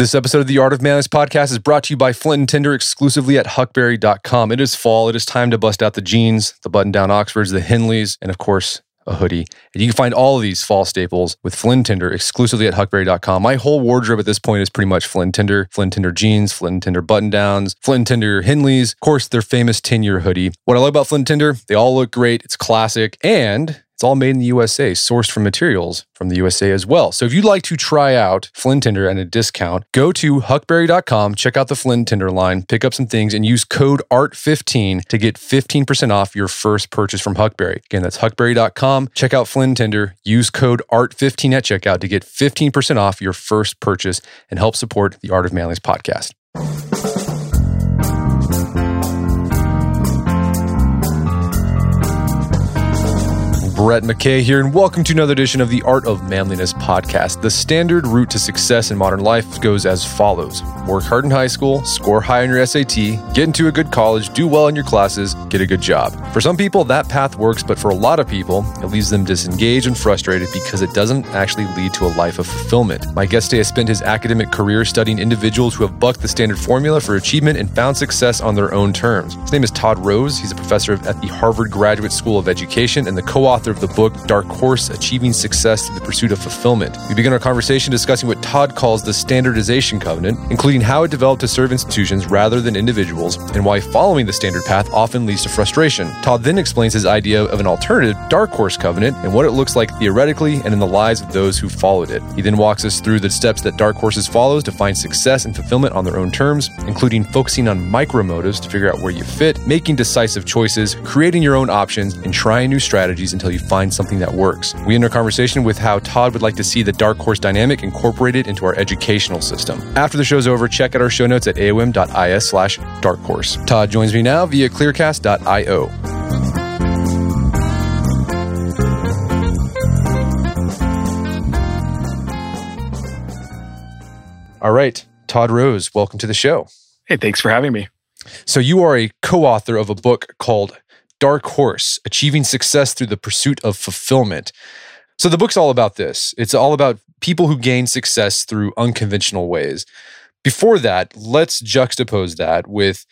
This episode of the Art of Manliness podcast is brought to you by Flint and Tinder exclusively at huckberry.com. It is fall. It is time to bust out the jeans, the button-down Oxfords, the Henleys, and of course, a hoodie. And you can find all of these fall staples with Flint Tinder exclusively at huckberry.com. My whole wardrobe at this point is pretty much Flint Tinder jeans, Flint Tinder button-downs, Flint Tinder Henleys, of course, their famous 10-year hoodie. What I love about Flint Tinder, they all look great. It's classic. And it's all made in the USA, sourced from materials from the USA as well. So if you'd like to try out Flint Tinder at a discount, go to huckberry.com, check out the Flint Tinder line, pick up some things, and use code ART15 to get 15% off your first purchase from Huckberry. Again, that's huckberry.com. Check out Flint Tinder. Use code ART15 at checkout to get 15% off your first purchase and help support the Art of Manliness podcast. Brett McKay here, and welcome to another edition of the Art of Manliness podcast. The standard route to success in modern life goes as follows. Work hard in high school, score high on your SAT, get into a good college, do well in your classes, get a good job. For some people, that path works, but for a lot of people, it leaves them disengaged and frustrated because it doesn't actually lead to a life of fulfillment. My guest today has spent his academic career studying individuals who have bucked the standard formula for achievement and found success on their own terms. His name is Todd Rose. He's a professor at the Harvard Graduate School of Education and the co-author of the book, Dark Horse: Achieving Success Through the Pursuit of Fulfillment. We begin our conversation discussing what Todd calls the Standardization Covenant, including how it developed to serve institutions rather than individuals, and why following the standard path often leads to frustration. Todd then explains his idea of an alternative Dark Horse Covenant and what it looks like theoretically and in the lives of those who followed it. He then walks us through the steps that Dark Horses follows to find success and fulfillment on their own terms, including focusing on micromotives to figure out where you fit, making decisive choices, creating your own options, and trying new strategies until you find something that works. We end our conversation with how Todd would like to see the Dark Horse dynamic incorporated into our educational system. After the show's over, check out our show notes at aom.is/darkhorse. Todd joins me now via clearcast.io. All right, Todd Rose, welcome to the show. Hey, thanks for having me. So you are a co-author of a book called Dark Horse: Achieving Success Through the Pursuit of Fulfillment. So the book's all about this. It's all about people who gain success through unconventional ways. Before that, let's juxtapose that with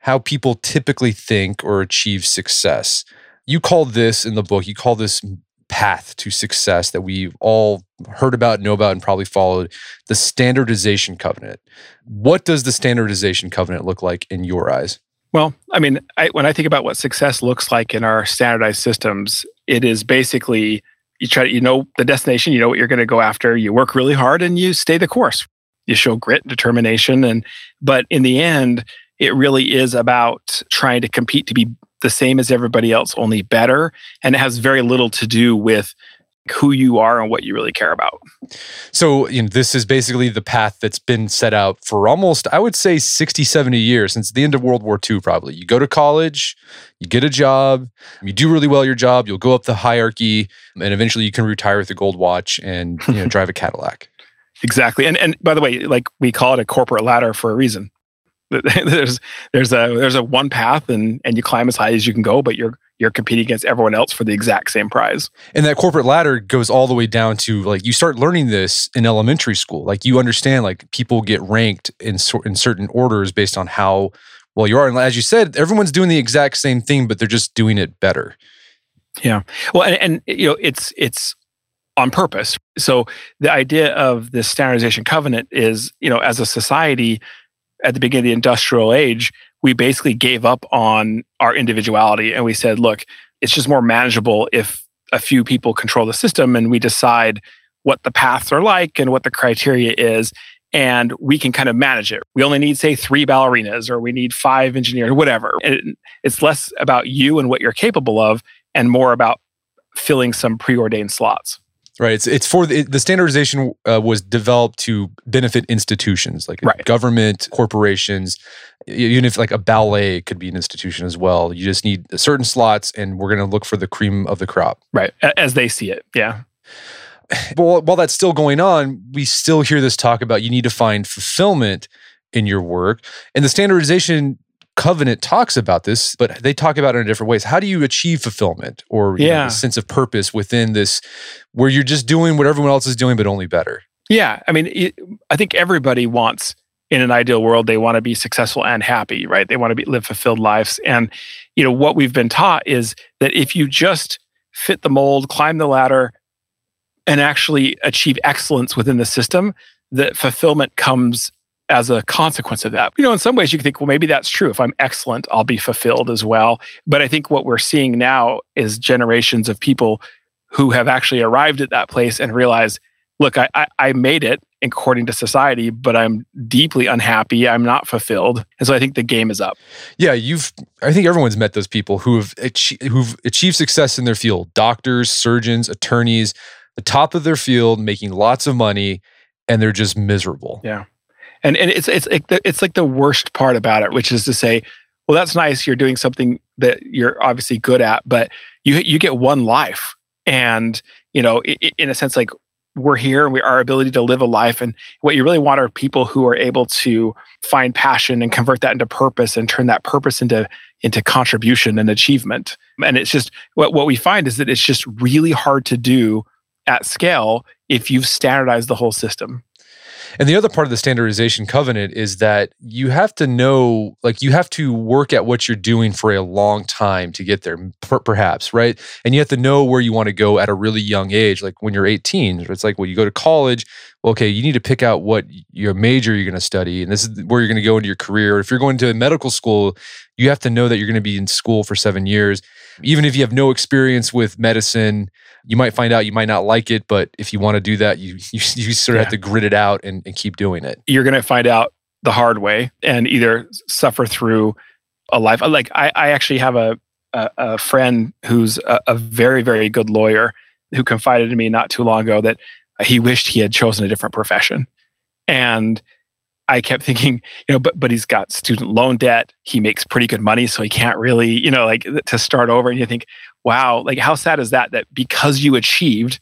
how people typically think or achieve success. You call this in the book, you call this path to success that we've all heard about, know about, and probably followed, the Standardization Covenant. What does the Standardization Covenant look like in your eyes? Well, I mean, when I think about what success looks like in our standardized systems, it is basically you know the destination, you know what you're going to go after, you work really hard, and you stay the course. You show grit, determination, but in the end, it really is about trying to compete to be the same as everybody else, only better, and it has very little to do with who you are and what you really care about. So this is basically the path that's been set out for almost, I would say, 60, 70 years, since the end of World War II probably. You go to college, you get a job, you do really well at your job, you'll go up the hierarchy, and eventually you can retire with a gold watch and drive a Cadillac. Exactly. And by the way, like, we call it a corporate ladder for a reason. There's a one path, and you climb as high as you can go, but you're competing against everyone else for the exact same prize. And that corporate ladder goes all the way down to, like, you start learning this in elementary school. Like, you understand, like, people get ranked in certain orders based on how well you are. And as you said, everyone's doing the exact same thing, but they're just doing it better. Yeah. Well, and it's on purpose. So the idea of this Standardization Covenant is, as a society, at the beginning of the industrial age, we basically gave up on our individuality, and we said, look, it's just more manageable if a few people control the system, and we decide what the paths are like and what the criteria is, and we can kind of manage it. We only need, say, 3 ballerinas, or we need 5 engineers, or whatever. And it's less about you and what you're capable of and more about filling some preordained slots. Right. It's for the standardization was developed to benefit institutions like government, corporations. Even if, like, a ballet could be an institution as well. You just need certain slots, and we're going to look for the cream of the crop. Right. As they see it. Yeah. But while that's still going on, we still hear this talk about you need to find fulfillment in your work. And the Standardization Covenant talks about this, but they talk about it in different ways. How do you achieve fulfillment or a sense of purpose within this, where you're just doing what everyone else is doing, but only better? Yeah. I mean, I think everybody wants, in an ideal world, they want to be successful and happy, right? They want to live fulfilled lives. And, you know, what we've been taught is that if you just fit the mold, climb the ladder, and actually achieve excellence within the system, that fulfillment comes as a consequence of that. You know, in some ways you can think, well, maybe that's true. If I'm excellent, I'll be fulfilled as well. But I think what we're seeing now is generations of people who have actually arrived at that place and realize, look, I made it according to society, but I'm deeply unhappy. I'm not fulfilled. And so I think the game is up. Yeah, I think everyone's met those people who've achieved success in their field. Doctors, surgeons, attorneys, the top of their field, making lots of money, and they're just miserable. Yeah. And it's like the worst part about it, which is to say, well, that's nice. You're doing something that you're obviously good at, but you get one life. And, you know, in a sense, like, we're here and our ability to live a life. And what you really want are people who are able to find passion and convert that into purpose and turn that purpose into contribution and achievement. And it's just, what we find is that it's just really hard to do at scale if you've standardized the whole system. And the other part of the standardization covenant is that you have to know, like, you have to work at what you're doing for a long time to get there, perhaps, right? And you have to know where you want to go at a really young age, like when you're 18. It's like, well, you go to college, well, okay, you need to pick out what your major you're going to study, and this is where you're going to go into your career. Or if you're going to medical school, you have to know that you're going to be in school for 7 years. Even if you have no experience with medicine, you might find out you might not like it, but if you want to do that, you sort of have to grit it out and keep doing it. You're going to find out the hard way and either suffer through a life. Like, I actually have a friend who's a very, very good lawyer who confided to me not too long ago that he wished he had chosen a different profession. And I kept thinking, you know, but he's got student loan debt. He makes pretty good money, so he can't really, you know, like, to start over. And you think, wow, like, how sad is that because you achieved,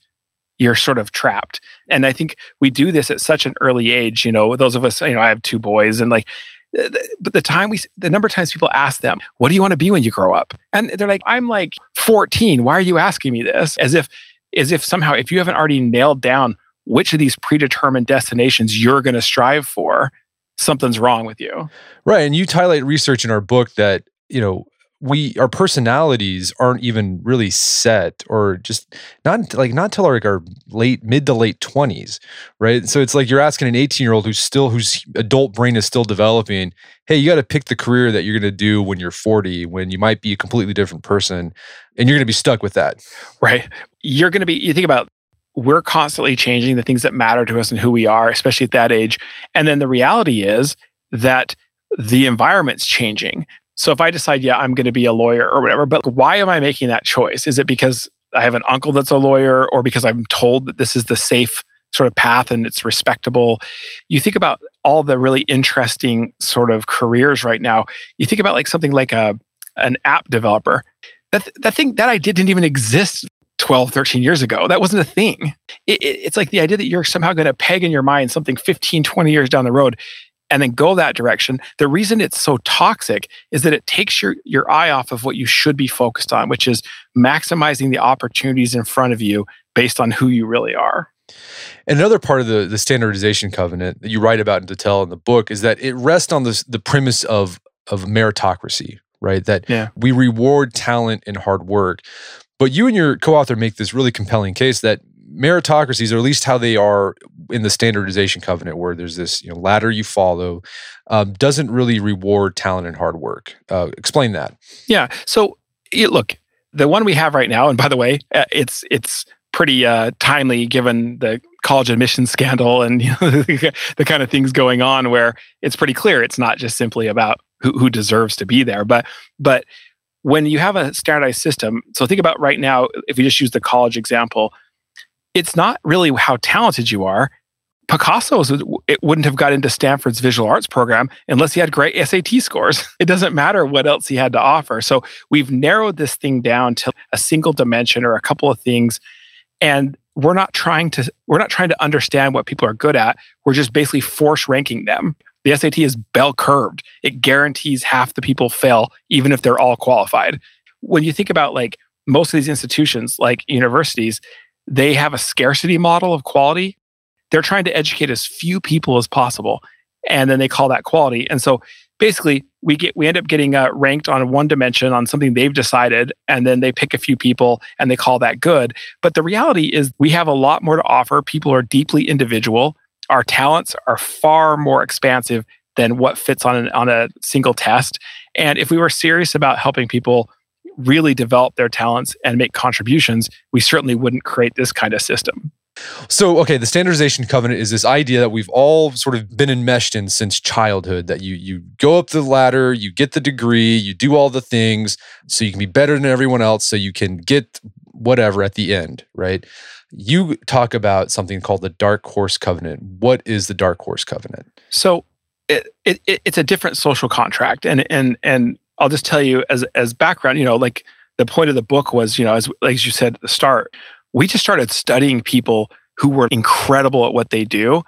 you're sort of trapped. And I think we do this at such an early age. You know, those of us, you know, I have 2 boys, and like, but the number of times people ask them, what do you want to be when you grow up? And they're like, I'm like 14. Why are you asking me this? As if somehow, if you haven't already nailed down which of these predetermined destinations you're going to strive for, something's wrong with you. Right. And you highlight research in our book that, you know, our personalities aren't even really set, or just not till like our mid to late 20s, right? So it's like you're asking an 18-year-old whose adult brain is still developing, hey, you got to pick the career that you're going to do when you're 40, when you might be a completely different person, and you're going to be stuck with that. Right. You think about, we're constantly changing the things that matter to us and who we are, especially at that age. And then the reality is that the environment's changing. So if I decide, yeah, I'm going to be a lawyer or whatever, but why am I making that choice? Is it because I have an uncle that's a lawyer, or because I'm told that this is the safe sort of path and it's respectable? You think about all the really interesting sort of careers right now. You think about like something like an app developer. That thing, that idea didn't even exist 12, 13 years ago. That wasn't a thing. It's like the idea that you're somehow going to peg in your mind something 15, 20 years down the road and then go that direction. The reason it's so toxic is that it takes your eye off of what you should be focused on, which is maximizing the opportunities in front of you based on who you really are. And another part of the standardization covenant that you write about in detail in the book is that it rests on the premise of meritocracy, right? That we reward talent and hard work. But you and your co-author make this really compelling case that meritocracies, or at least how they are in the standardization covenant, where there's this, you know, ladder you follow, doesn't really reward talent and hard work. Explain that. Yeah. So look, the one we have right now, and by the way, it's pretty timely given the college admissions scandal and, you know, the kind of things going on, where it's pretty clear it's not just simply about who deserves to be there, but when you have a standardized system. So think about right now, if you just use the college example, it's not really how talented you are. Picasso wouldn't have got into Stanford's visual arts program unless he had great SAT scores. It doesn't matter what else he had to offer. So we've narrowed this thing down to a single dimension or a couple of things, and we're not trying to understand what people are good at. We're just basically force ranking them. The SAT is bell curved. It guarantees half the people fail, even if they're all qualified. When you think about like most of these institutions, like universities, they have a scarcity model of quality. they're trying to educate as few people as possible. And then they call that quality. And so basically, we end up getting ranked on one dimension on something they've decided, and then they pick a few people and they call that good. But the reality is we have a lot more to offer. People are deeply individual. Our talents are far more expansive than what fits on a single test. And if we were serious about helping people really develop their talents and make contributions, we certainly wouldn't create this kind of system. So, okay, the standardization covenant is this idea that we've all sort of been enmeshed in since childhood, that you go up the ladder, you get the degree, you do all the things so you can be better than everyone else, so you can get whatever at the end, right? You talk about something called the Dark Horse Covenant. What is the Dark Horse Covenant? So, it's a different social contract. And I'll just tell you as background, like the point of the book was, as you said at the start, we just started studying people who were incredible at what they do,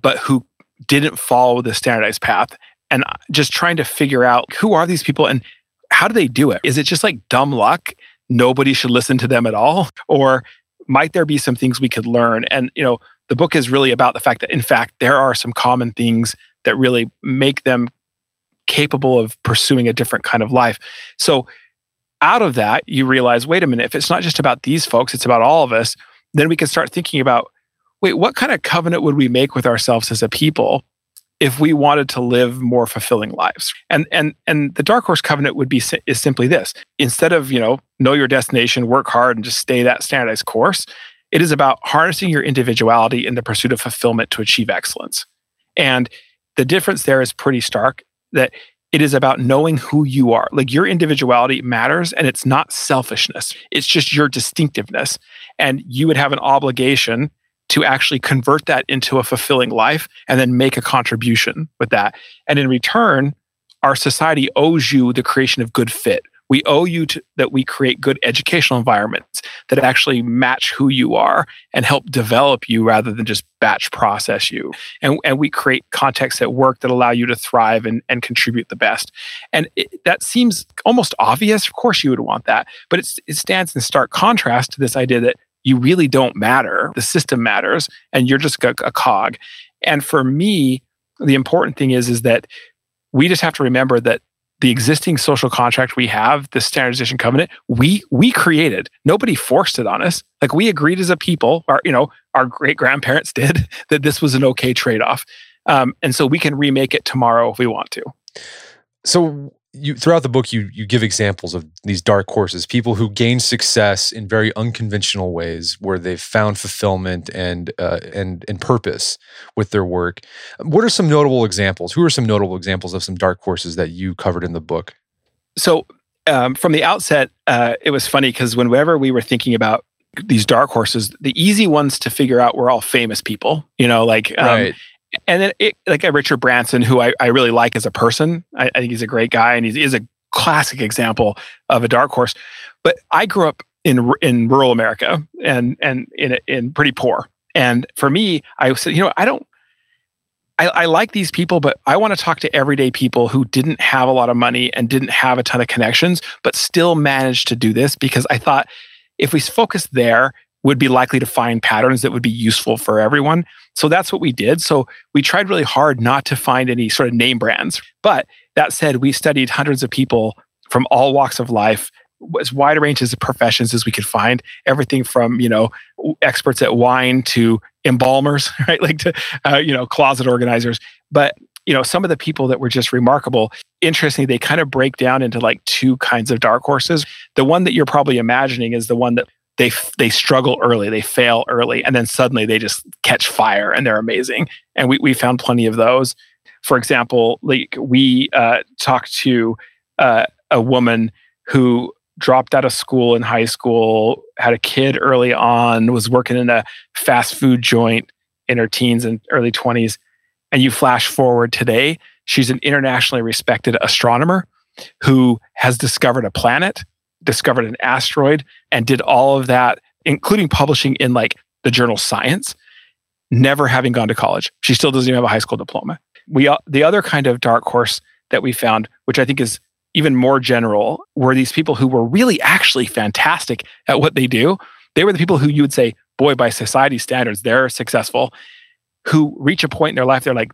but who didn't follow the standardized path, and just trying to figure out who are these people and how do they do it? Is it just like dumb luck? Nobody should listen to them at all? Or might there be some things we could learn? And, the book is really about the fact that, in fact, there are some common things that really make them capable of pursuing a different kind of life. So out of that, you realize, wait a minute, if it's not just about these folks, it's about all of us, then we can start thinking about, what kind of covenant would we make with ourselves as a people if we wanted to live more fulfilling lives? And the Dark Horse Covenant is simply this. Instead of, know your destination, work hard, and just stay that standardized course, it is about harnessing your individuality in the pursuit of fulfillment to achieve excellence. And the difference there is pretty stark, that it is about knowing who you are. Like, your individuality matters, and it's not selfishness. It's just your distinctiveness. And you would have an obligation to actually convert that into a fulfilling life and then make a contribution with that. And in return, our society owes you the creation of good fit. We owe you that we create good educational environments that actually match who you are and help develop you rather than just batch process you. And we create contexts at work that allow you to thrive and contribute the best. And that seems almost obvious. Of course you would want that. But it stands in stark contrast to this idea that you really don't matter. The system matters, and you're just a cog. And for me, the important thing is that we just have to remember that the existing social contract we have, the standardization covenant, we created. Nobody forced it on us. Like, we agreed as a people, our great-grandparents did, that this was an okay trade-off. And so we can remake it tomorrow if we want to. So throughout the book, you give examples of these dark horses, people who gain success in very unconventional ways where they've found fulfillment and purpose with their work. What are some notable examples? Who are some notable examples of some dark horses that you covered in the book? So from the outset, it was funny because whenever we were thinking about these dark horses, the easy ones to figure out were all famous people, right. And then like a Richard Branson, who I really like as a person. I think he's a great guy, and he is a classic example of a dark horse. But I grew up in rural America and pretty poor. And for me, I said, I like these people, but I want to talk to everyday people who didn't have a lot of money and didn't have a ton of connections, but still managed to do this, because I thought if we focus there, would be likely to find patterns that would be useful for everyone. So that's what we did. So we tried really hard not to find any sort of name brands. But that said, we studied hundreds of people from all walks of life, as wide a range of professions as we could find, everything from, experts at wine to embalmers, right? Like to, closet organizers. But, some of the people that were just remarkable, interestingly, they kind of break down into like two kinds of dark horses. The one that you're probably imagining is the one that they struggle early, they fail early, and then suddenly they just catch fire and they're amazing. And we found plenty of those. For example, like we talked to a woman who dropped out of school in high school, had a kid early on, was working in a fast food joint in her teens and early 20s. And you flash forward today, she's an internationally respected astronomer who has discovered a planet, discovered an asteroid, and did all of that, including publishing in like the journal Science, never having gone to college. She still doesn't even have a high school diploma. The other kind of dark horse that we found, which I think is even more general, were these people who were really actually fantastic at what they do. They were the people who you would say, boy, by society standards, they're successful. who reach a point in their life, they're like,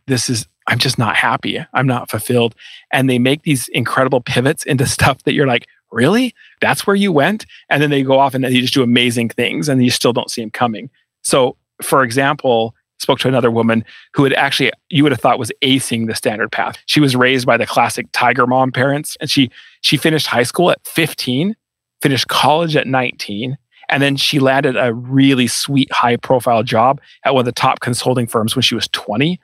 I'm just not happy. I'm not fulfilled. And they make these incredible pivots into stuff that you're like, really? That's where you went? And then they go off and they just do amazing things and you still don't see them coming. So for example, spoke to another woman who had actually, you would have thought was acing the standard path. She was raised by the classic tiger mom parents. And she finished high school at 15, finished college at 19. And then she landed a really sweet high profile job at one of the top consulting firms when she was 20.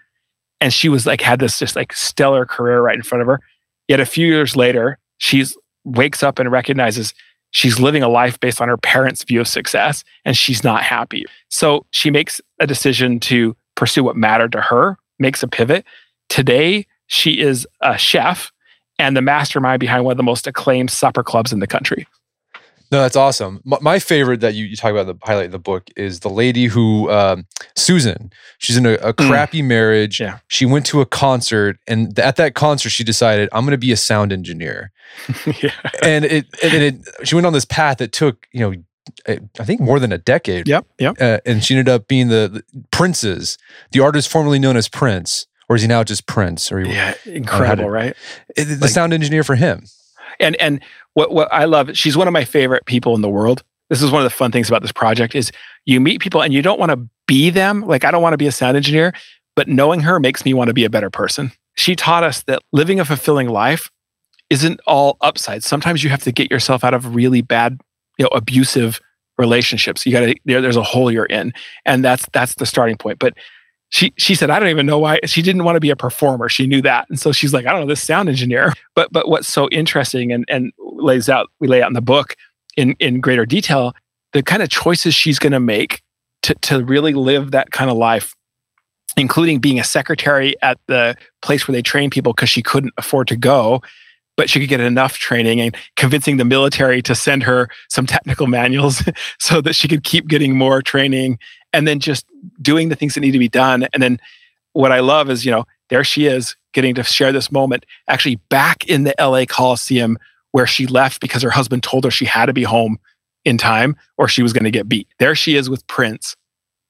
And she was like, had this just like stellar career right in front of her. Yet a few years later, she wakes up and recognizes she's living a life based on her parents' view of success, and she's not happy. So she makes a decision to pursue what mattered to her, makes a pivot. Today, she is a chef and the mastermind behind one of the most acclaimed supper clubs in the country. No, that's awesome. My favorite that you talk about, the highlight of the book, is the lady who, Susan, she's in a crappy marriage. Yeah. She went to a concert, and at that concert, she decided, I'm going to be a sound engineer. Yeah. She went on this path that took, I think more than a decade. Yep. And she ended up being the Prince's, the artist formerly known as Prince, or is he now just Prince? Incredible, right? The sound engineer for him. And what I love, she's one of my favorite people in the world. This is one of the fun things about this project is you meet people and you don't want to be them. Like, I don't want to be a sound engineer, but knowing her makes me want to be a better person. She taught us that living a fulfilling life isn't all upsides. Sometimes you have to get yourself out of really bad, abusive relationships. You got to, there's a hole you're in, and that's the starting point. But She said, I don't even know why. She didn't want to be a performer. She knew that. And so she's like, I don't know, this sound engineer. But what's so interesting and we lay out in the book in greater detail, the kind of choices she's going to make to really live that kind of life, including being a secretary at the place where they train people because she couldn't afford to go, but she could get enough training, and convincing the military to send her some technical manuals so that she could keep getting more training. And then just doing the things that need to be done. And then what I love is, there she is getting to share this moment actually back in the LA Coliseum where she left because her husband told her she had to be home in time or she was going to get beat. There she is with Prince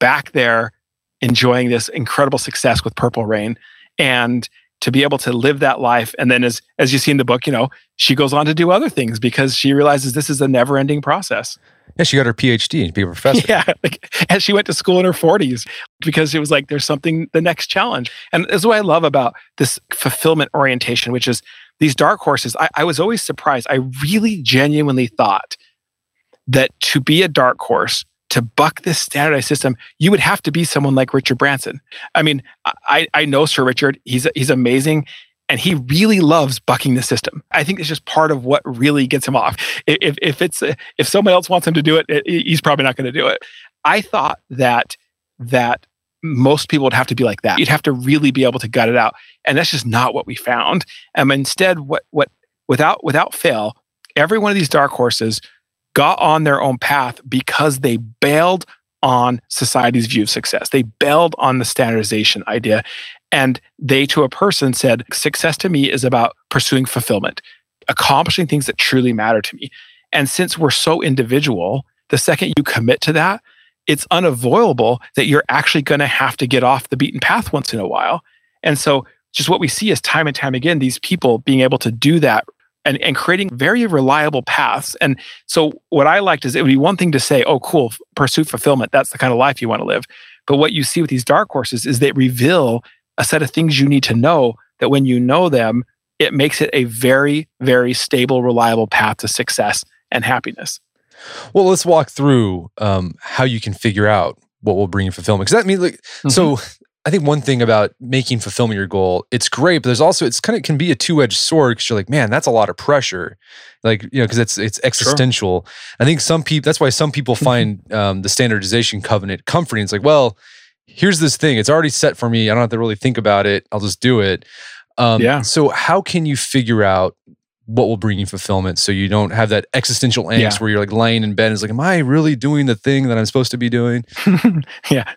back there enjoying this incredible success with Purple Rain, and to be able to live that life. And then as you see in the book, she goes on to do other things because she realizes this is a never-ending process. Yeah, she got her PhD and be a professor. Yeah, and she went to school in her 40s because it was like, there's something, the next challenge. And that's what I love about this fulfillment orientation, which is these dark horses. I was always surprised. I really genuinely thought that to be a dark horse, to buck this standardized system, you would have to be someone like Richard Branson. I mean, I know Sir Richard. He's amazing. And he really loves bucking the system. I think it's just part of what really gets him off. If someone else wants him to do it, he's probably not going to do it. I thought that most people would have to be like that. You'd have to really be able to gut it out, and that's just not what we found. Instead, without fail, every one of these dark horses got on their own path because they bailed on society's view of success. They bailed on the standardization idea. And they, to a person, said, success to me is about pursuing fulfillment, accomplishing things that truly matter to me. And since we're so individual, the second you commit to that, it's unavoidable that you're actually going to have to get off the beaten path once in a while. And so just what we see is time and time again, these people being able to do that and creating very reliable paths. And so what I liked is it would be one thing to say, oh, cool, pursue fulfillment. That's the kind of life you want to live. But what you see with these dark horses is they reveal a set of things you need to know that when you know them, it makes it a very, very stable, reliable path to success and happiness. Well, let's walk through how you can figure out what will bring you fulfillment. Because that means, so I think one thing about making fulfillment your goal, it's great, but there's also, it's kind of can be a two-edged sword because you're like, man, that's a lot of pressure. Because it's existential. Sure. I think that's why some people find the standardization covenant comforting. It's like, well, here's this thing. It's already set for me. I don't have to really think about it. I'll just do it. So how can you figure out what will bring you fulfillment so you don't have that existential angst where you're like lying in bed and it's like, am I really doing the thing that I'm supposed to be doing? Yeah.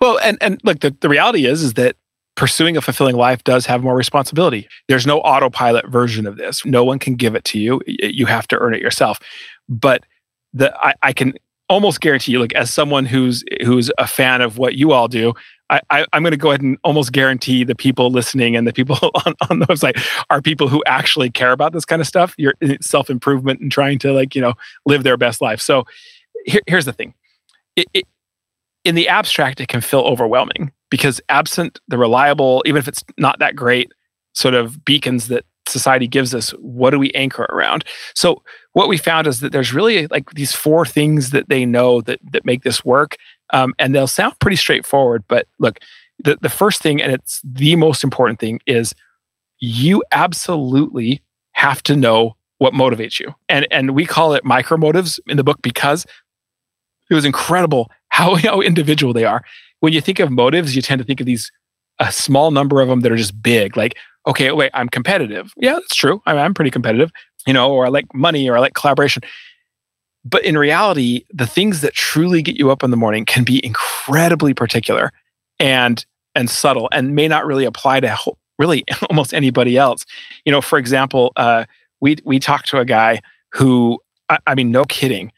Well, and look, the reality is that pursuing a fulfilling life does have more responsibility. There's no autopilot version of this. No one can give it to you. You have to earn it yourself. But I can almost guarantee you, as someone who's a fan of what you all do, I'm going to go ahead and almost guarantee the people listening and the people on the website are people who actually care about this kind of stuff, your self-improvement and trying to live their best life. So here's the thing. In the abstract, it can feel overwhelming because absent the reliable, even if it's not that great, sort of beacons that society gives us, what do we anchor around? So what we found is that there's really these four things that they know that make this work. And they'll sound pretty straightforward, but look, the first thing, and it's the most important thing, is you absolutely have to know what motivates you. And we call it micromotives in the book because it was incredible how individual they are. When you think of motives, you tend to think of a small number of them that are just big. Like, okay, wait, I'm competitive. Yeah, that's true. I'm pretty competitive, or I like money, or I like collaboration. But in reality, the things that truly get you up in the morning can be incredibly particular and subtle and may not really apply to really almost anybody else. For example, we talked to a guy who, no kidding,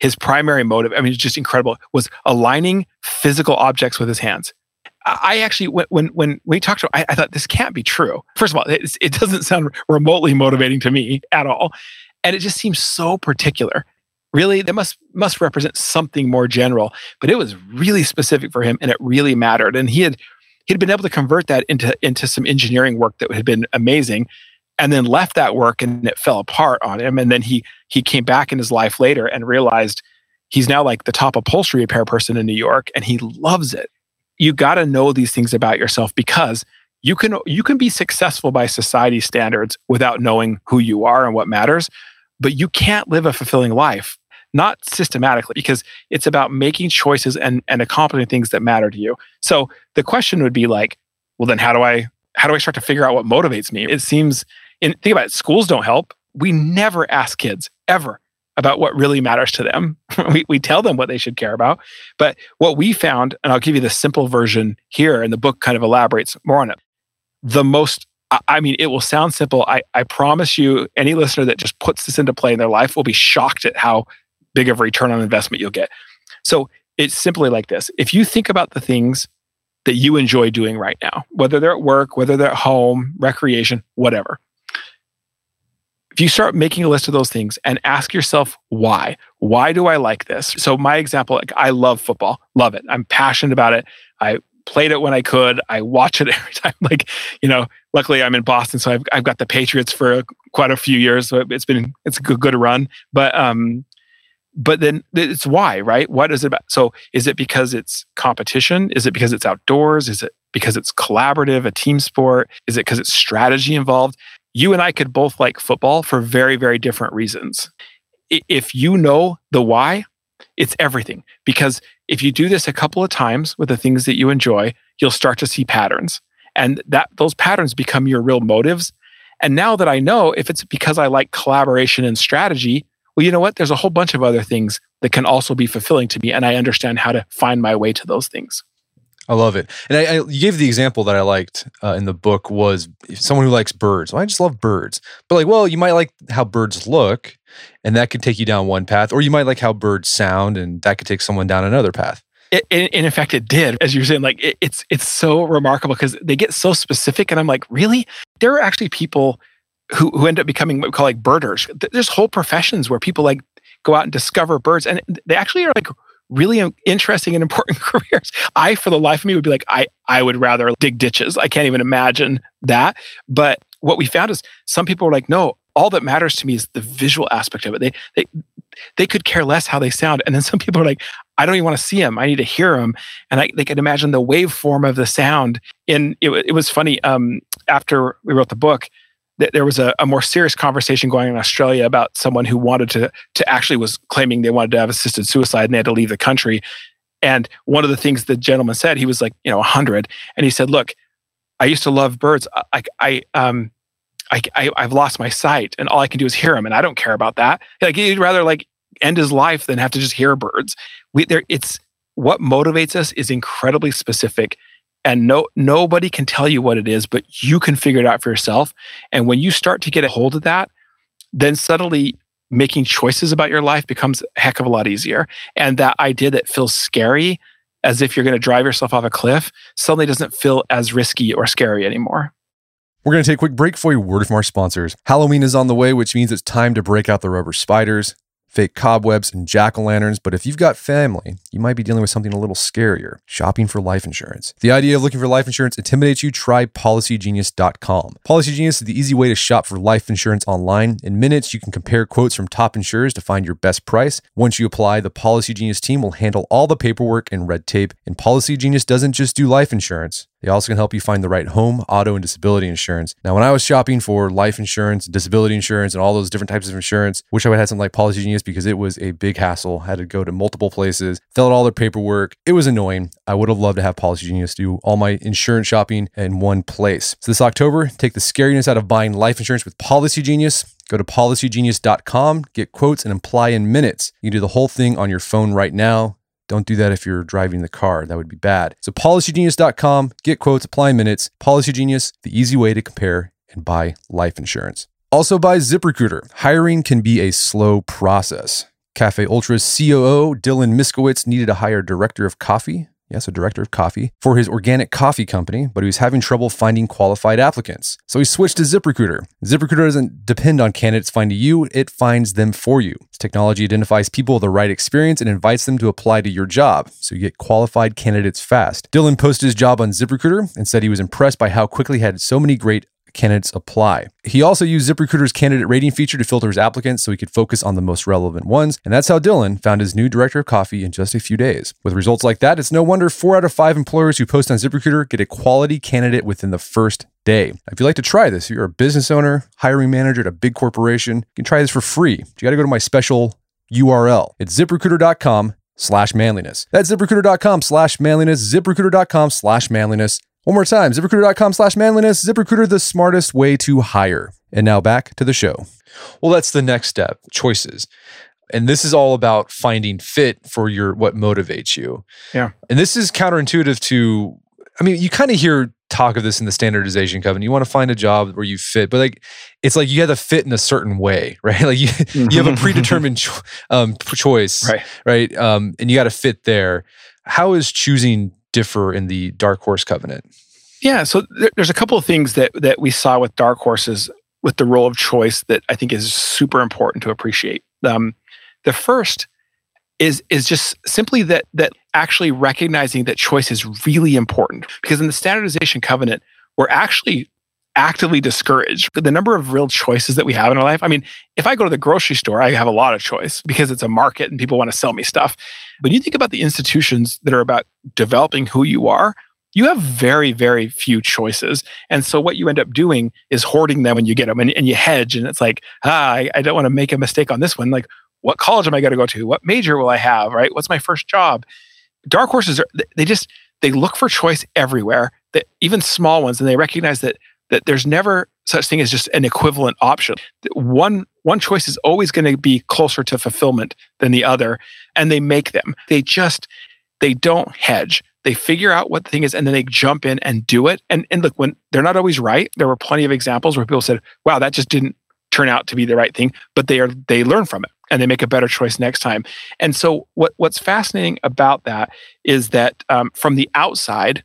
his primary motive, it's just incredible, was aligning physical objects with his hands. I actually, when we talked to him, I thought, this can't be true. First of all, it doesn't sound remotely motivating to me at all. And it just seems so particular. Really, that must represent something more general, but it was really specific for him, and it really mattered. And he'd been able to convert that into some engineering work that had been amazing, and then left that work and it fell apart on him. And then he came back in his life later and realized he's now the top upholstery repair person in New York, and he loves it. You got to know these things about yourself because you can be successful by society standards without knowing who you are and what matters, but you can't live a fulfilling life. Not systematically, because it's about making choices and accomplishing things that matter to you. So the question would be well, then how do I start to figure out what motivates me? It seems, think about it, schools don't help. We never ask kids ever about what really matters to them. We tell them what they should care about. But what we found, and I'll give you the simple version here, and the book kind of elaborates more on it. The most, it will sound simple. I promise you, any listener that just puts this into play in their life will be shocked at how big of a return on investment you'll get. So it's simply like this. If you think about the things that you enjoy doing right now, whether they're at work, whether they're at home, recreation, whatever. If you start making a list of those things and ask yourself, why? Why do I like this? So my example, I love football, love it. I'm passionate about it. I played it when I could. I watch it every time. Luckily I'm in Boston, so I've got the Patriots for quite a few years. So it's a good run. But then it's why, right? What is it about? So is it because it's competition? Is it because it's outdoors? Is it because it's collaborative, a team sport? Is it because it's strategy involved? You and I could both like football for very, very different reasons. If you know the why, it's everything. Because if you do this a couple of times with the things that you enjoy, you'll start to see patterns. And those patterns become your real motives. And now that I know, if it's because I like collaboration and strategy, well, you know what? There's a whole bunch of other things that can also be fulfilling to me, and I understand how to find my way to those things. I love it. And you gave the example that I liked in the book was someone who likes birds. Well, I just love birds. But you might like how birds look, and that could take you down one path, or you might like how birds sound, and that could take someone down another path. In fact, it did. As you were saying, it's so remarkable because they get so specific, and I'm like, really? There are actually people who end up becoming what we call birders. There's whole professions where people go out and discover birds, and they actually are really interesting and important careers. I, for the life of me, would be I would rather dig ditches. I can't even imagine that. But what we found is some people were no, all that matters to me is the visual aspect of it. They could care less how they sound. And then some people are I don't even want to see them. I need to hear them. And they could imagine the waveform of the sound. And it was funny, after we wrote the book, there was a more serious conversation going on in Australia about someone who wanted to actually was claiming they wanted to have assisted suicide and they had to leave the country. And one of the things the gentleman said, he was 100. And he said, look, I used to love birds. I've lost my sight and all I can do is hear them. And I don't care about that. He'd rather end his life than have to just hear birds. What motivates us is incredibly specific. And nobody can tell you what it is, but you can figure it out for yourself. And when you start to get a hold of that, then suddenly making choices about your life becomes a heck of a lot easier. And that idea that feels scary as if you're going to drive yourself off a cliff suddenly doesn't feel as risky or scary anymore. We're going to take a quick break for a word from our sponsors. Halloween is on the way, which means it's time to break out the rubber spiders, fake cobwebs, and jack-o'-lanterns. But if you've got family, you might be dealing with something a little scarier, shopping for life insurance. The idea of looking for life insurance intimidates you? Try PolicyGenius.com. PolicyGenius is the easy way to shop for life insurance online. In minutes, you can compare quotes from top insurers to find your best price. Once you apply, the PolicyGenius team will handle all the paperwork and red tape. And PolicyGenius doesn't just do life insurance. They also can help you find the right home, auto, and disability insurance. Now, when I was shopping for life insurance, disability insurance, and all those different types of insurance, wish I would have had something like PolicyGenius because it was a big hassle. I had to go to multiple places, fill out all their paperwork. It was annoying. I would have loved to have PolicyGenius do all my insurance shopping in one place. So this October, take the scariness out of buying life insurance with PolicyGenius. Go to PolicyGenius.com, get quotes, and apply in minutes. You can do the whole thing on your phone right now. Don't do that if you're driving the car. That would be bad. So PolicyGenius.com, get quotes, apply in minutes. PolicyGenius, the easy way to compare and buy life insurance. Also by ZipRecruiter. Hiring can be a slow process. Cafe Ultra's COO, Dylan Miskowitz, needed to hire a director of coffee. Yes, a director of coffee for his organic coffee company, but he was having trouble finding qualified applicants. So he switched to ZipRecruiter. ZipRecruiter doesn't depend on candidates finding you, it finds them for you. Its technology identifies people with the right experience and invites them to apply to your job, so you get qualified candidates fast. Dylan posted his job on ZipRecruiter and said he was impressed by how quickly he had so many great candidates apply. He also used ZipRecruiter's candidate rating feature to filter his applicants so he could focus on the most relevant ones. And that's how Dylan found his new director of coffee in just a few days. With results like that, it's no wonder 4 out of 5 employers who post on ZipRecruiter get a quality candidate within the first day. If you'd like to try this, if you're a business owner, hiring manager at a big corporation, you can try this for free. You got to go to my special URL. It's ZipRecruiter.com/manliness. That's ZipRecruiter.com/manliness, ZipRecruiter.com/manliness. One more time, ZipRecruiter.com/manliness, ZipRecruiter, the smartest way to hire. And now back to the show. Well, that's the next step, choices. And this is all about finding fit for what motivates you. Yeah. And this is counterintuitive to, I mean, you kind of hear talk of this in the Standardization Covenant. You want to find a job where you fit, but it's like you have to fit in a certain way, right? Like you have a predetermined choice, right? And you got to fit there. How is choosing differ in the Dark Horse Covenant? Yeah, so there's a couple of things that we saw with Dark Horses with the role of choice that I think is super important to appreciate. The first is just simply that actually recognizing that choice is really important, because in the Standardization Covenant, we're actually actively discouraged. The number of real choices that we have in our life. I mean, if I go to the grocery store, I have a lot of choice because it's a market and people want to sell me stuff. But you think about the institutions that are about developing who you are, you have very, very few choices. And so what you end up doing is hoarding them when you get them and you hedge. And it's like, I don't want to make a mistake on this one. Like, what college am I going to go to? What major will I have, right? What's my first job? Dark horses, they look for choice everywhere, that even small ones. And they recognize that there's never such thing as just an equivalent option. One choice is always going to be closer to fulfillment than the other, and they make them. They don't hedge. They figure out what the thing is, and then they jump in and do it. And look, when they're not always right, there were plenty of examples where people said, wow, that just didn't turn out to be the right thing, but they learn from it, and they make a better choice next time. And so what's fascinating about that is that from the outside,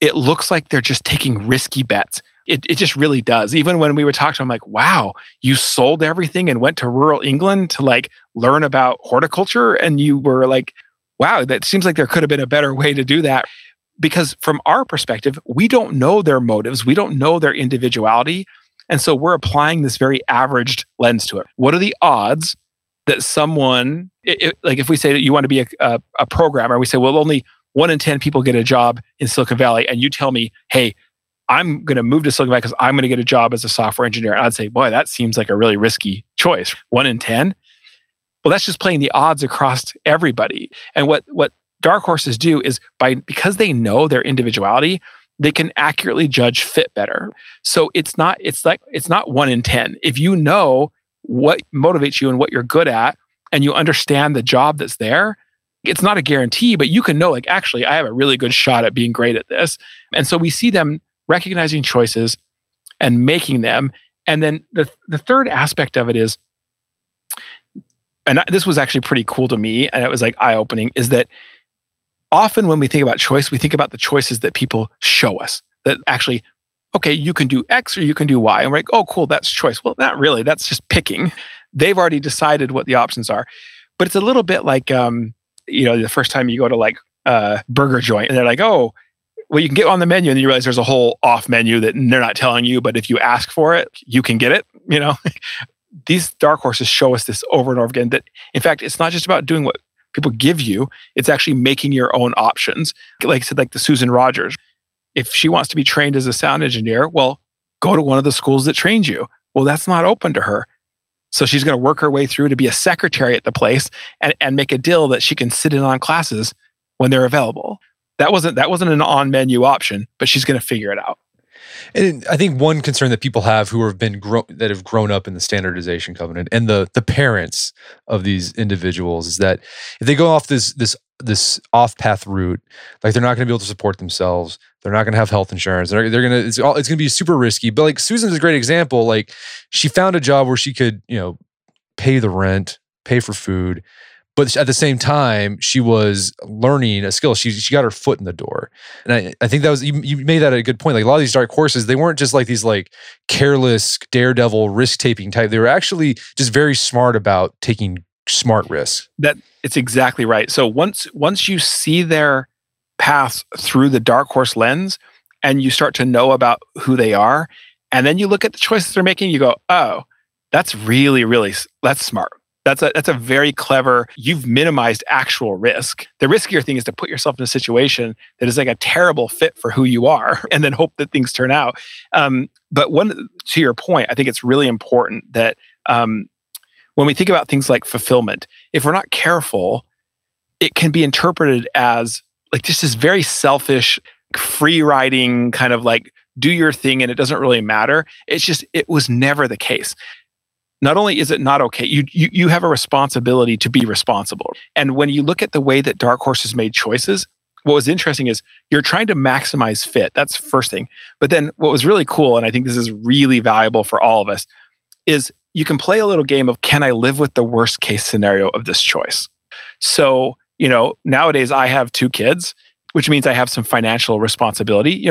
it looks like they're just taking risky bets. It just really does. Even when we were talking to them, like, wow, you sold everything and went to rural England to learn about horticulture. And you were like, wow, that seems like there could have been a better way to do that. Because from our perspective, we don't know their motives. We don't know their individuality. And so we're applying this very averaged lens to it. What are the odds that someone, if we say that you want to be a programmer, we say, well, only 1 in 10 people get a job in Silicon Valley, and you tell me, hey, I'm going to move to Silicon Valley because I'm going to get a job as a software engineer. And I'd say, boy, that seems like a really risky choice. 1 in 10? Well, that's just playing the odds across everybody. And what Dark Horses do is because they know their individuality, they can accurately judge fit better. So it's not 1 in 10. If you know what motivates you and what you're good at, and you understand the job that's there, it's not a guarantee, but you can know, actually, I have a really good shot at being great at this. And so we see them recognizing choices and making them. And then the third aspect of it is, and this was actually pretty cool to me, and it was eye-opening, is that often when we think about choice, we think about the choices that people show us that actually, okay, you can do X or you can do Y. And we're like, oh, cool, that's choice. Well, not really. That's just picking. They've already decided what the options are. But it's a little bit like, the first time you go to like a burger joint and they're like, oh, well, you can get on the menu, and then you realize there's a whole off menu that they're not telling you, but if you ask for it, you can get it. You know, these dark horses show us this over and over again that, in fact, it's not just about doing what people give you, it's actually making your own options. Like I said, like the Susan Rogers, if she wants to be trained as a sound engineer, well, go to one of the schools that trains you. Well, that's not open to her. So she's going to work her way through to be a secretary at the place and make a deal that she can sit in on classes when they're available. That wasn't an on-menu option, but she's going to figure it out. And I think one concern that people have who have been grown up in the standardization covenant and the parents of these individuals is that if they go off this off-path route, like they're not going to be able to support themselves. They're not going to have health insurance. It's going to be super risky. But like Susan's a great example. Like she found a job where she could pay the rent, pay for food. But at the same time, she was learning a skill. She got her foot in the door. And I think that was, you made that a good point. Like a lot of these dark horses, they weren't just like these like careless, daredevil, risk-taking type. They were actually just very smart about taking smart risks. It's exactly right. So once you see their paths through the dark horse lens and you start to know about who they are, and then you look at the choices they're making, you go, oh, that's really, really, that's smart. That's a very clever, you've minimized actual risk. The riskier thing is to put yourself in a situation that is like a terrible fit for who you are and then hope that things turn out. To your point, I think it's really important that when we think about things like fulfillment, if we're not careful, it can be interpreted as like just this very selfish, free-riding kind of like do your thing and it doesn't really matter. It's just, it was never the case. Not only is it not okay, you have a responsibility to be responsible. And when you look at the way that dark horses made choices, what was interesting is you're trying to maximize fit. That's the first thing. But then what was really cool, and I think this is really valuable for all of us, is you can play a little game of, can I live with the worst case scenario of this choice? So, nowadays I have 2 kids, which means I have some financial responsibility.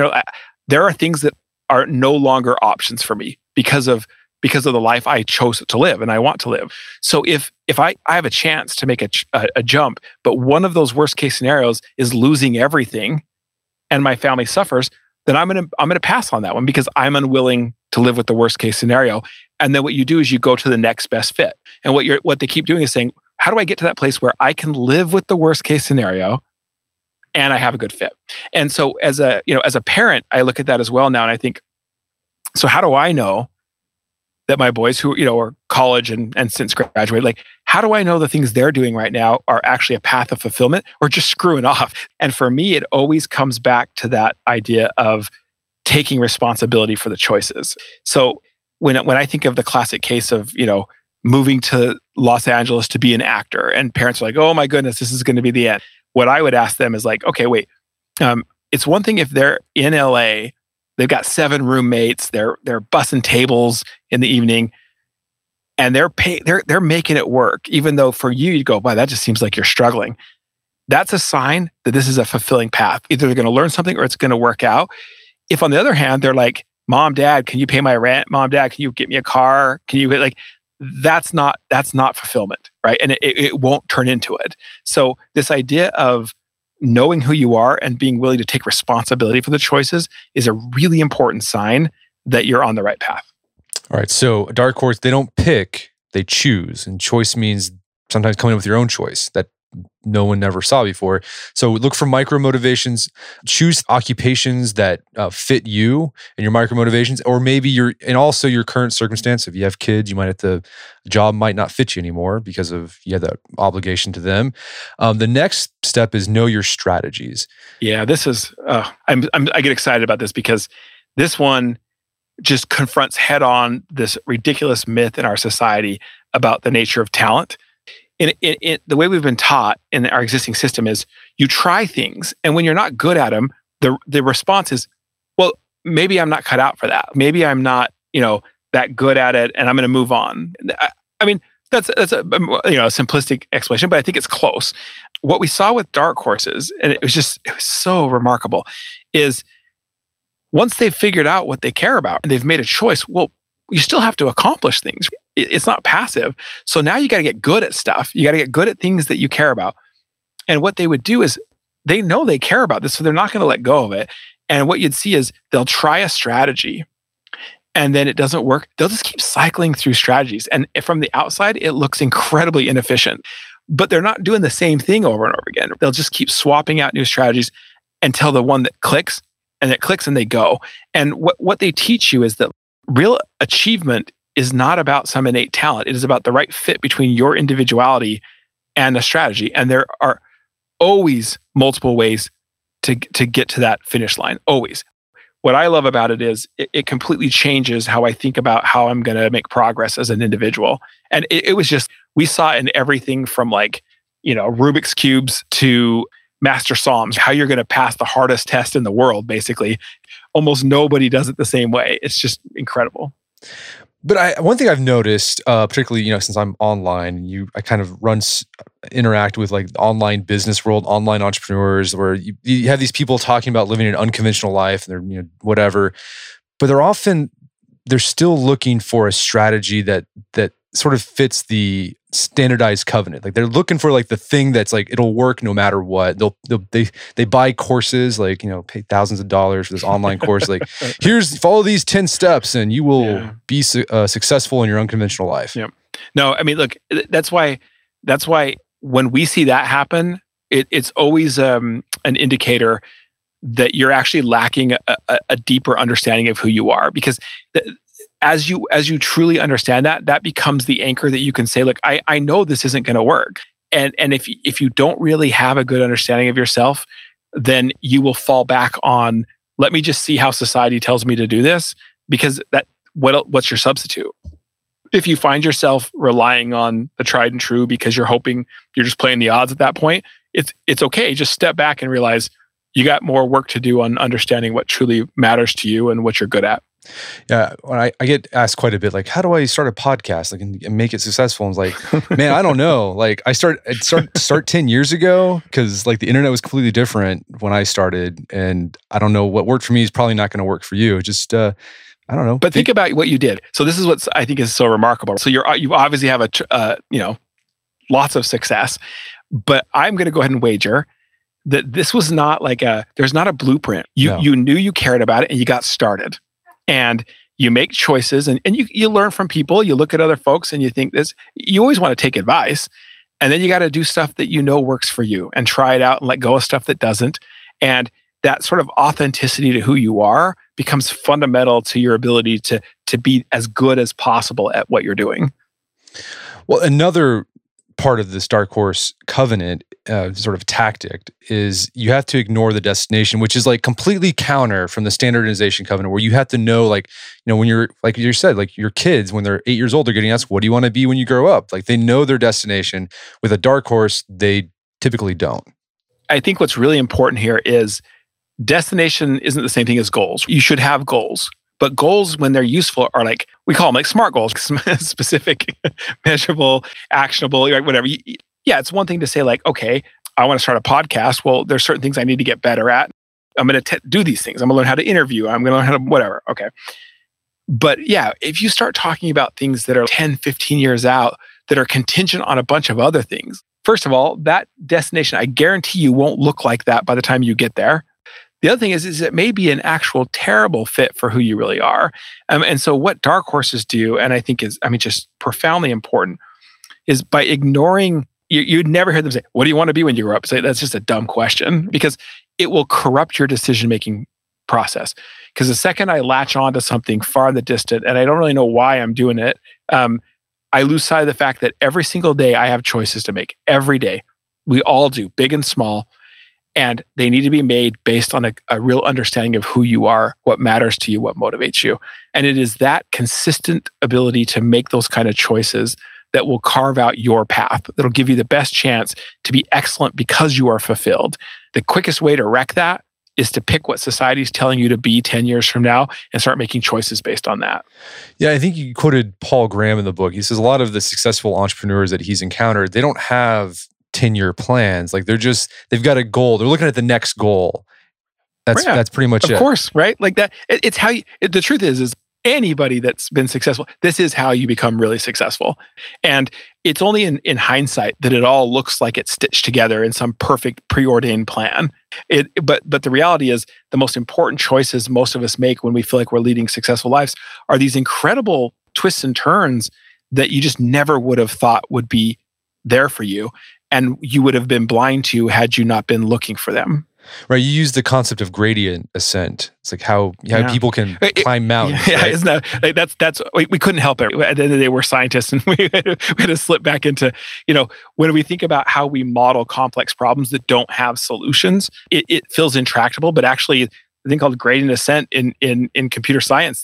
There are things that are no longer options for me because of the life I chose to live and I want to live. So if I have a chance to make a jump, but one of those worst case scenarios is losing everything and my family suffers, then I'm going to pass on that one because I'm unwilling to live with the worst case scenario. And then what you do is you go to the next best fit. And what they keep doing is saying, how do I get to that place where I can live with the worst case scenario and I have a good fit? And so as a parent, I look at that as well now and I think, so how do I know that my boys who, are college and since graduated, like, how do I know the things they're doing right now are actually a path of fulfillment or just screwing off? And for me, it always comes back to that idea of taking responsibility for the choices. So when I think of the classic case of, moving to Los Angeles to be an actor and parents are like, oh my goodness, this is going to be the end. What I would ask them is like, okay, wait, it's one thing if they're in LA, they've got 7 roommates. They're bussing tables in the evening, and they're making it work. Even though for you, you go, wow, that just seems like you're struggling. That's a sign that this is a fulfilling path. Either they're going to learn something or it's going to work out. If on the other hand, they're like, Mom, Dad, can you pay my rent? Mom, Dad, can you get me a car? Can you like? That's not fulfillment, right? And it won't turn into it. So this idea of knowing who you are and being willing to take responsibility for the choices is a really important sign that you're on the right path. All right. So dark horse, they don't pick, they choose. And choice means sometimes coming up with your own choice that no one never saw before. So look for micromotivations, choose occupations that fit you and your micromotivations, or maybe also your current circumstance. If you have kids, you might have to, the job might not fit you anymore because of you have that obligation to them. The next step is know your strategies. Yeah, this is, I get excited about this because this one just confronts head on this ridiculous myth in our society about the nature of talent. The way we've been taught in our existing system is you try things, and when you're not good at them, the response is, well, maybe I'm not cut out for that. Maybe I'm not, that good at it, and I'm going to move on. I mean, That's a simplistic explanation, but I think it's close. What we saw with dark horses, and it was so remarkable, is once they've figured out what they care about and they've made a choice, well, you still have to accomplish things. It's not passive. So now you got to get good at stuff. You got to get good at things that you care about. And what they would do is they know they care about this, so they're not going to let go of it. And what you'd see is they'll try a strategy and then it doesn't work. They'll just keep cycling through strategies. And from the outside, it looks incredibly inefficient, but they're not doing the same thing over and over again. They'll just keep swapping out new strategies until the one that clicks, and it clicks and they go. And what they teach you is that real achievement is not about some innate talent. It is about the right fit between your individuality and a strategy. And there are always multiple ways to get to that finish line, always. What I love about it is it completely changes how I think about how I'm going to make progress as an individual. And it was just, we saw in everything from Rubik's Cubes to Master Psalms, how you're going to pass the hardest test in the world, basically. Almost nobody does it the same way. It's just incredible. But one thing I've noticed, particularly since I'm online, I kind of interact with the online business world, online entrepreneurs, where you have these people talking about living an unconventional life, and they're whatever, but they're still looking for a strategy that sort of fits the standardized covenant. Like they're looking for the thing that's it'll work no matter what. They buy courses, pay thousands of dollars for this online course. Follow these 10 steps and you will be successful in your unconventional life. Yep. No, I mean, look, that's why when we see that happen, it's always an indicator that you're actually lacking a deeper understanding of who you are, because as you truly understand that becomes the anchor that you can say, look, I know this isn't going to work. And if you don't really have a good understanding of yourself, then you will fall back on, let me just see how society tells me to do this, because what's your substitute? If you find yourself relying on the tried and true because you're hoping, you're just playing the odds at that point, it's okay. Just step back and realize you got more work to do on understanding what truly matters to you and what you're good at. Yeah, I get asked quite a bit, how do I start a podcast and make it successful? And it's man, I don't know. I started 10 years ago because the internet was completely different when I started, and I don't know what worked for me is probably not going to work for you. Just I don't know. But think about what you did. So this is what I think is so remarkable. So you obviously have lots of success, but I'm going to go ahead and wager that this was not there's not a blueprint. You knew you cared about it and you got started. And you make choices and you learn from people, you look at other folks and you think this, you always want to take advice. And then you got to do stuff that works for you and try it out and let go of stuff that doesn't. And that sort of authenticity to who you are becomes fundamental to your ability to be as good as possible at what you're doing. Well, another part of this Dark Horse Covenant sort of tactic is you have to ignore the destination, which is completely counter from the Standardization Covenant, where you have to know, when you're, you said, your kids, when they're 8 years old, they're getting asked, what do you want to be when you grow up? They know their destination. With a dark horse, they typically don't. I think what's really important here is destination isn't the same thing as goals. You should have goals. But goals, when they're useful, are we call them SMART goals, specific, measurable, actionable, whatever. Yeah, it's one thing to say okay, I want to start a podcast. Well, there's certain things I need to get better at. I'm going to do these things. I'm going to learn how to interview. I'm going to learn how to whatever. Okay. But yeah, if you start talking about things that are 10, 15 years out that are contingent on a bunch of other things, first of all, that destination, I guarantee you won't look like that by the time you get there. The other thing is it may be an actual terrible fit for who you really are. And so what dark horses do, and I think is just profoundly important, is by ignoring, you'd never hear them say, what do you want to be when you grow up? Say, that's just a dumb question, because it will corrupt your decision-making process. Because the second I latch on to something far in the distant, and I don't really know why I'm doing it, I lose sight of the fact that every single day I have choices to make. Every day. We all do, big and small. And they need to be made based on a real understanding of who you are, what matters to you, what motivates you. And it is that consistent ability to make those kind of choices that will carve out your path, that'll give you the best chance to be excellent because you are fulfilled. The quickest way to wreck that is to pick what society is telling you to be 10 years from now and start making choices based on that. Yeah, I think you quoted Paul Graham in the book. He says a lot of the successful entrepreneurs that he's encountered, they don't have 10-year plans. Like they've got a goal. They're looking at the next goal. That's pretty much it. Of course, right? Like that, it's how you, the truth is anybody that's been successful, this is how you become really successful. And it's only in hindsight that it all looks like it's stitched together in some perfect preordained plan. But the reality is the most important choices most of us make when we feel like we're leading successful lives are these incredible twists and turns that you just never would have thought would be there for you. And you would have been blind to had you not been looking for them. Right, you use the concept of gradient ascent. It's like how people can climb mountains. Yeah, right? Isn't that, like, that's we couldn't help it. At the end of the day, we're scientists, and we had to slip back into, when we think about how we model complex problems that don't have solutions, it feels intractable. But actually, a thing called gradient ascent in computer science,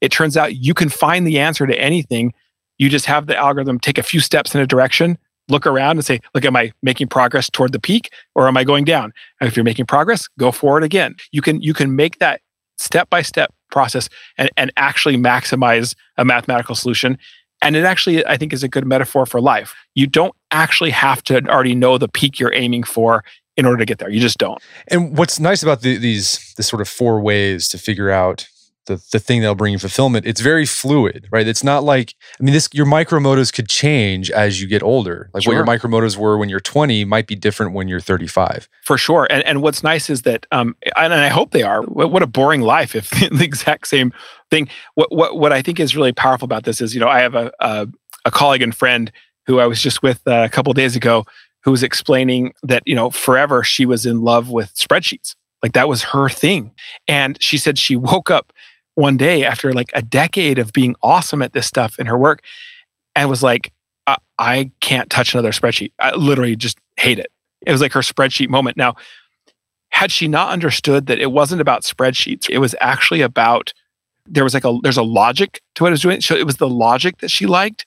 it turns out you can find the answer to anything. You just have the algorithm take a few steps in a direction, look around and say, look, am I making progress toward the peak or am I going down? And if you're making progress, go forward again. You can make that step-by-step process and actually maximize a mathematical solution. And it actually, I think, is a good metaphor for life. You don't actually have to already know the peak you're aiming for in order to get there. You just don't. And what's nice about the sort of four ways to figure out the thing that'll bring you fulfillment, it's very fluid, right? It's not like, your micromotives could change as you get older. Like, sure, what your micromotives were when you're 20 might be different when you're 35. For sure. And what's nice is that, and I hope they are, what a boring life if the exact same thing. What I think is really powerful about this is, I have a colleague and friend who I was just with a couple of days ago who was explaining that, forever she was in love with spreadsheets. Like that was her thing. And she said she woke up one day after like a decade of being awesome at this stuff in her work and was like, I can't touch another spreadsheet. I literally just hate it. It was like her spreadsheet moment. Now, had she not understood that it wasn't about spreadsheets, it was actually about, there's a logic to what it was doing. So it was the logic that she liked.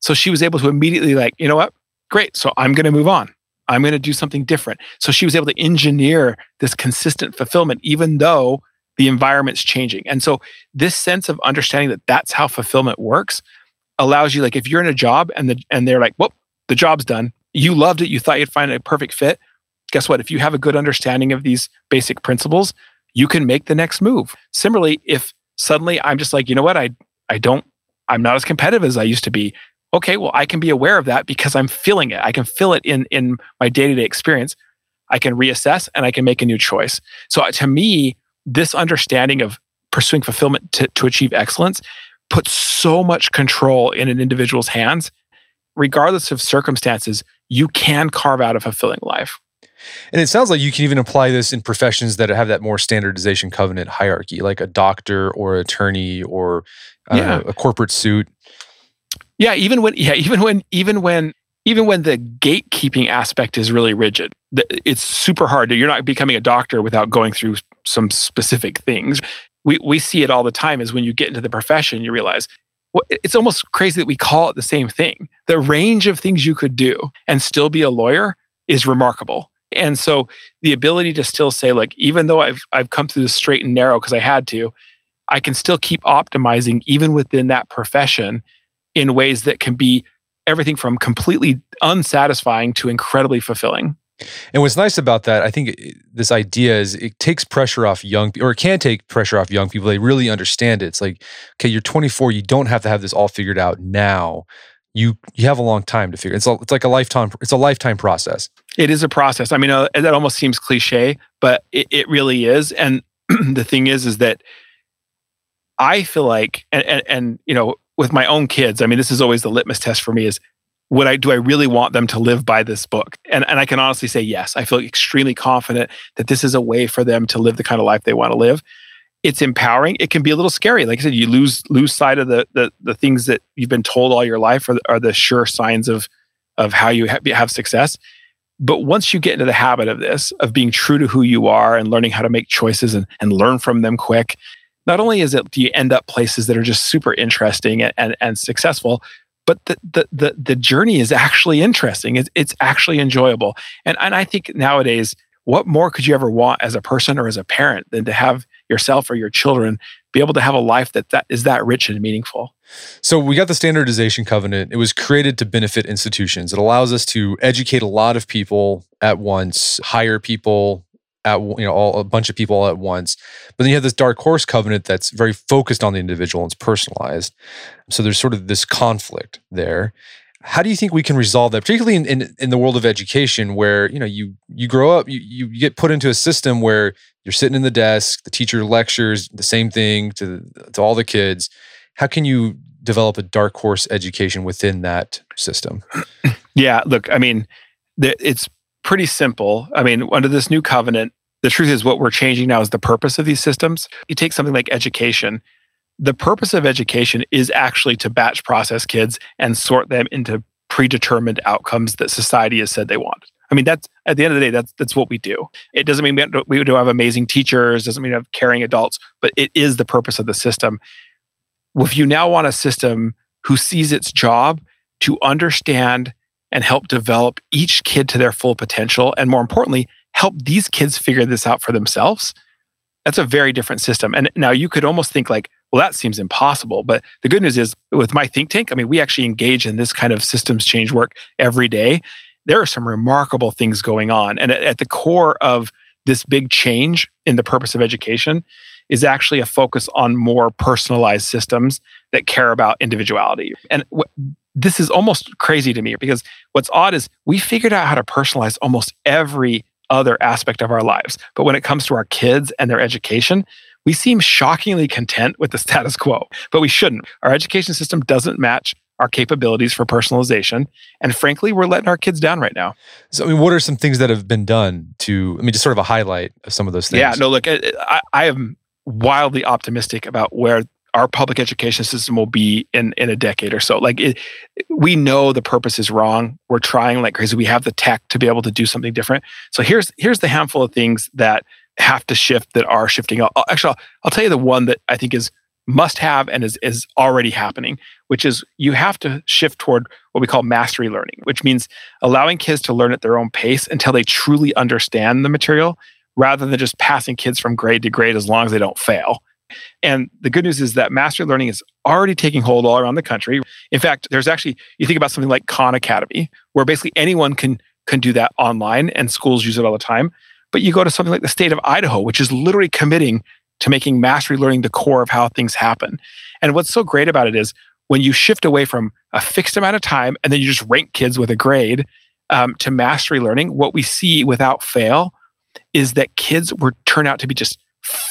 So she was able to immediately like, you know what? Great. So I'm going to move on. I'm going to do something different. So she was able to engineer this consistent fulfillment, even though the environment's changing. And so this sense of understanding that that's how fulfillment works allows you, like, if you're in a job and they're like, whoop, the job's done. You loved it. You thought you'd find a perfect fit. Guess what? If you have a good understanding of these basic principles, you can make the next move. Similarly, if suddenly I'm just like, you know what? I'm not as competitive as I used to be. Okay, well, I can be aware of that because I'm feeling it. I can feel it in my day-to-day experience. I can reassess and I can make a new choice. So to me, this understanding of pursuing fulfillment to achieve excellence puts so much control in an individual's hands. Regardless of circumstances, you can carve out a fulfilling life. And it sounds like you can even apply this in professions that have that more standardization covenant hierarchy, like a doctor or attorney or a corporate suit. Yeah, even when the gatekeeping aspect is really rigid, it's super hard. You're not becoming a doctor without going through some specific things. We see it all the time. Is when you get into the profession, you realize it's almost crazy that we call it the same thing. The range of things you could do and still be a lawyer is remarkable. And so the ability to still say, like, even though I've come through the straight and narrow because I had to, I can still keep optimizing even within that profession in ways that can be everything from completely unsatisfying to incredibly fulfilling. And what's nice about that, I think this idea is it can take pressure off young people. They really understand it. It's like, okay, you're 24. You don't have to have this all figured out now. You have a long time to figure it. It's like a lifetime. It's a lifetime process. It is a process. I mean, that almost seems cliche, but it really is. And the thing is that I feel like, with my own kids, this is always the litmus test for me is, do I really want them to live by this book? And I can honestly say yes. I feel extremely confident that this is a way for them to live the kind of life they want to live. It's empowering. It can be a little scary. Like I said, you lose sight of the things that you've been told all your life are the sure signs of how you have success. But once you get into the habit of this, of being true to who you are and learning how to make choices and learn from them quick, not only do you end up places that are just super interesting and successful, but the journey is actually interesting. It's actually enjoyable. And I think nowadays what more could you ever want as a person or as a parent than to have yourself or your children be able to have a life that is that rich and meaningful? So we got the Standardization Covenant. It was created to benefit institutions. It allows us to educate a lot of people at once, hire people at a bunch of people all at once. But then you have this Dark Horse Covenant that's very focused on the individual and it's personalized. So there's sort of this conflict there. How do you think we can resolve that, particularly in the world of education where you grow up, you get put into a system where you're sitting in the desk, the teacher lectures the same thing to all the kids. How can you develop a dark horse education within that system? Yeah, look, I mean, it's pretty simple. I mean, under this new covenant, the truth is what we're changing now is the purpose of these systems. You take something like education. The purpose of education is actually to batch process kids and sort them into predetermined outcomes that society has said they want. I mean, that's at the end of the day, that's what we do. It doesn't mean we don't have amazing teachers, doesn't mean we have caring adults, but it is the purpose of the system. If you now want a system who sees its job to understand and help develop each kid to their full potential, and more importantly, help these kids figure this out for themselves, that's a very different system. And now you could almost think like, well, that seems impossible. But the good news is with my think tank, I mean, we actually engage in this kind of systems change work every day. There are some remarkable things going on. And at the core of this big change in the purpose of education is actually a focus on more personalized systems that care about individuality. And this is almost crazy to me because what's odd is we figured out how to personalize almost every other aspect of our lives. But when it comes to our kids and their education, we seem shockingly content with the status quo, but we shouldn't. Our education system doesn't match our capabilities for personalization. And frankly, we're letting our kids down right now. So, I mean, what are some things that have been done to, I mean, just sort of a highlight of some of those things? Yeah, no, look, I am wildly optimistic about where our public education system will be in a decade or so. Like, we know the purpose is wrong. We're trying like crazy. We have the tech to be able to do something different. So here's the handful of things that have to shift that are shifting. I'll tell you the one that I think is must have and is already happening, which is you have to shift toward what we call mastery learning, which means allowing kids to learn at their own pace until they truly understand the material rather than just passing kids from grade to grade as long as they don't fail. And the good news is that mastery learning is already taking hold all around the country. In fact, there's actually, you think about something like Khan Academy, where basically anyone can do that online and schools use it all the time. But you go to something like the state of Idaho, which is literally committing to making mastery learning the core of how things happen. And what's so great about it is when you shift away from a fixed amount of time and then you just rank kids with a grade to mastery learning, what we see without fail is that kids turn out to be just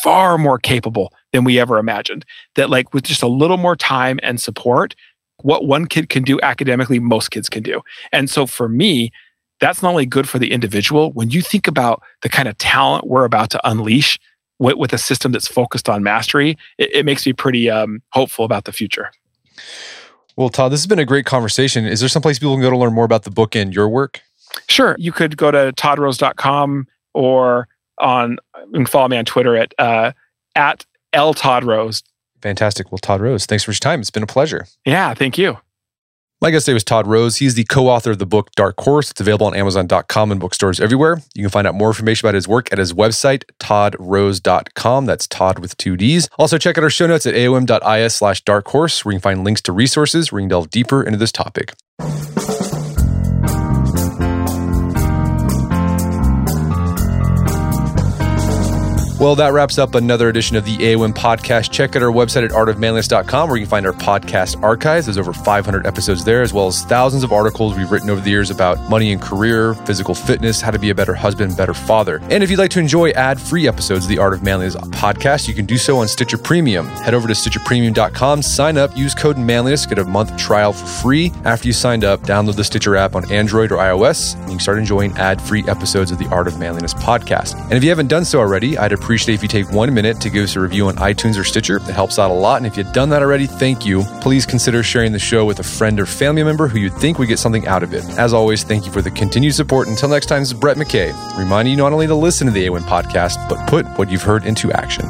far more capable than we ever imagined. That like with just a little more time and support, what one kid can do academically, most kids can do. And so for me, that's not only good for the individual. When you think about the kind of talent we're about to unleash with a system that's focused on mastery, it makes me pretty hopeful about the future. Well, Todd, this has been a great conversation. Is there someplace people can go to learn more about the book and your work? Sure. You could go to toddrose.com or you can follow me on Twitter at @ltoddrose. Fantastic. Well, Todd Rose, thanks for your time. It's been a pleasure. Yeah, thank you. My guest today was Todd Rose. He's the co-author of the book Dark Horse. It's available on Amazon.com and bookstores everywhere. You can find out more information about his work at his website, toddrose.com. That's Todd with 2 Ds. Also, check out our show notes at aom.is/darkhorse, where you can find links to resources where you can delve deeper into this topic. Well, that wraps up another edition of the AOM podcast. Check out our website at artofmanliness.com where you can find our podcast archives. There's over 500 episodes there, as well as thousands of articles we've written over the years about money and career, physical fitness, how to be a better husband, better father. And if you'd like to enjoy ad-free episodes of the Art of Manliness podcast, you can do so on Stitcher Premium. Head over to stitcherpremium.com, sign up, use code manliness, get a month trial for free. After you signed up, download the Stitcher app on Android or iOS, and you can start enjoying ad-free episodes of the Art of Manliness podcast. And if you haven't done so already, I'd appreciate if you take 1 minute to give us a review on iTunes or Stitcher. It helps out a lot. And if you've done that already, thank you. Please consider sharing the show with a friend or family member who you think would get something out of it. As always, thank you for the continued support. Until next time, this is Brett McKay, reminding you not only to listen to the AWIN podcast, but put what you've heard into action.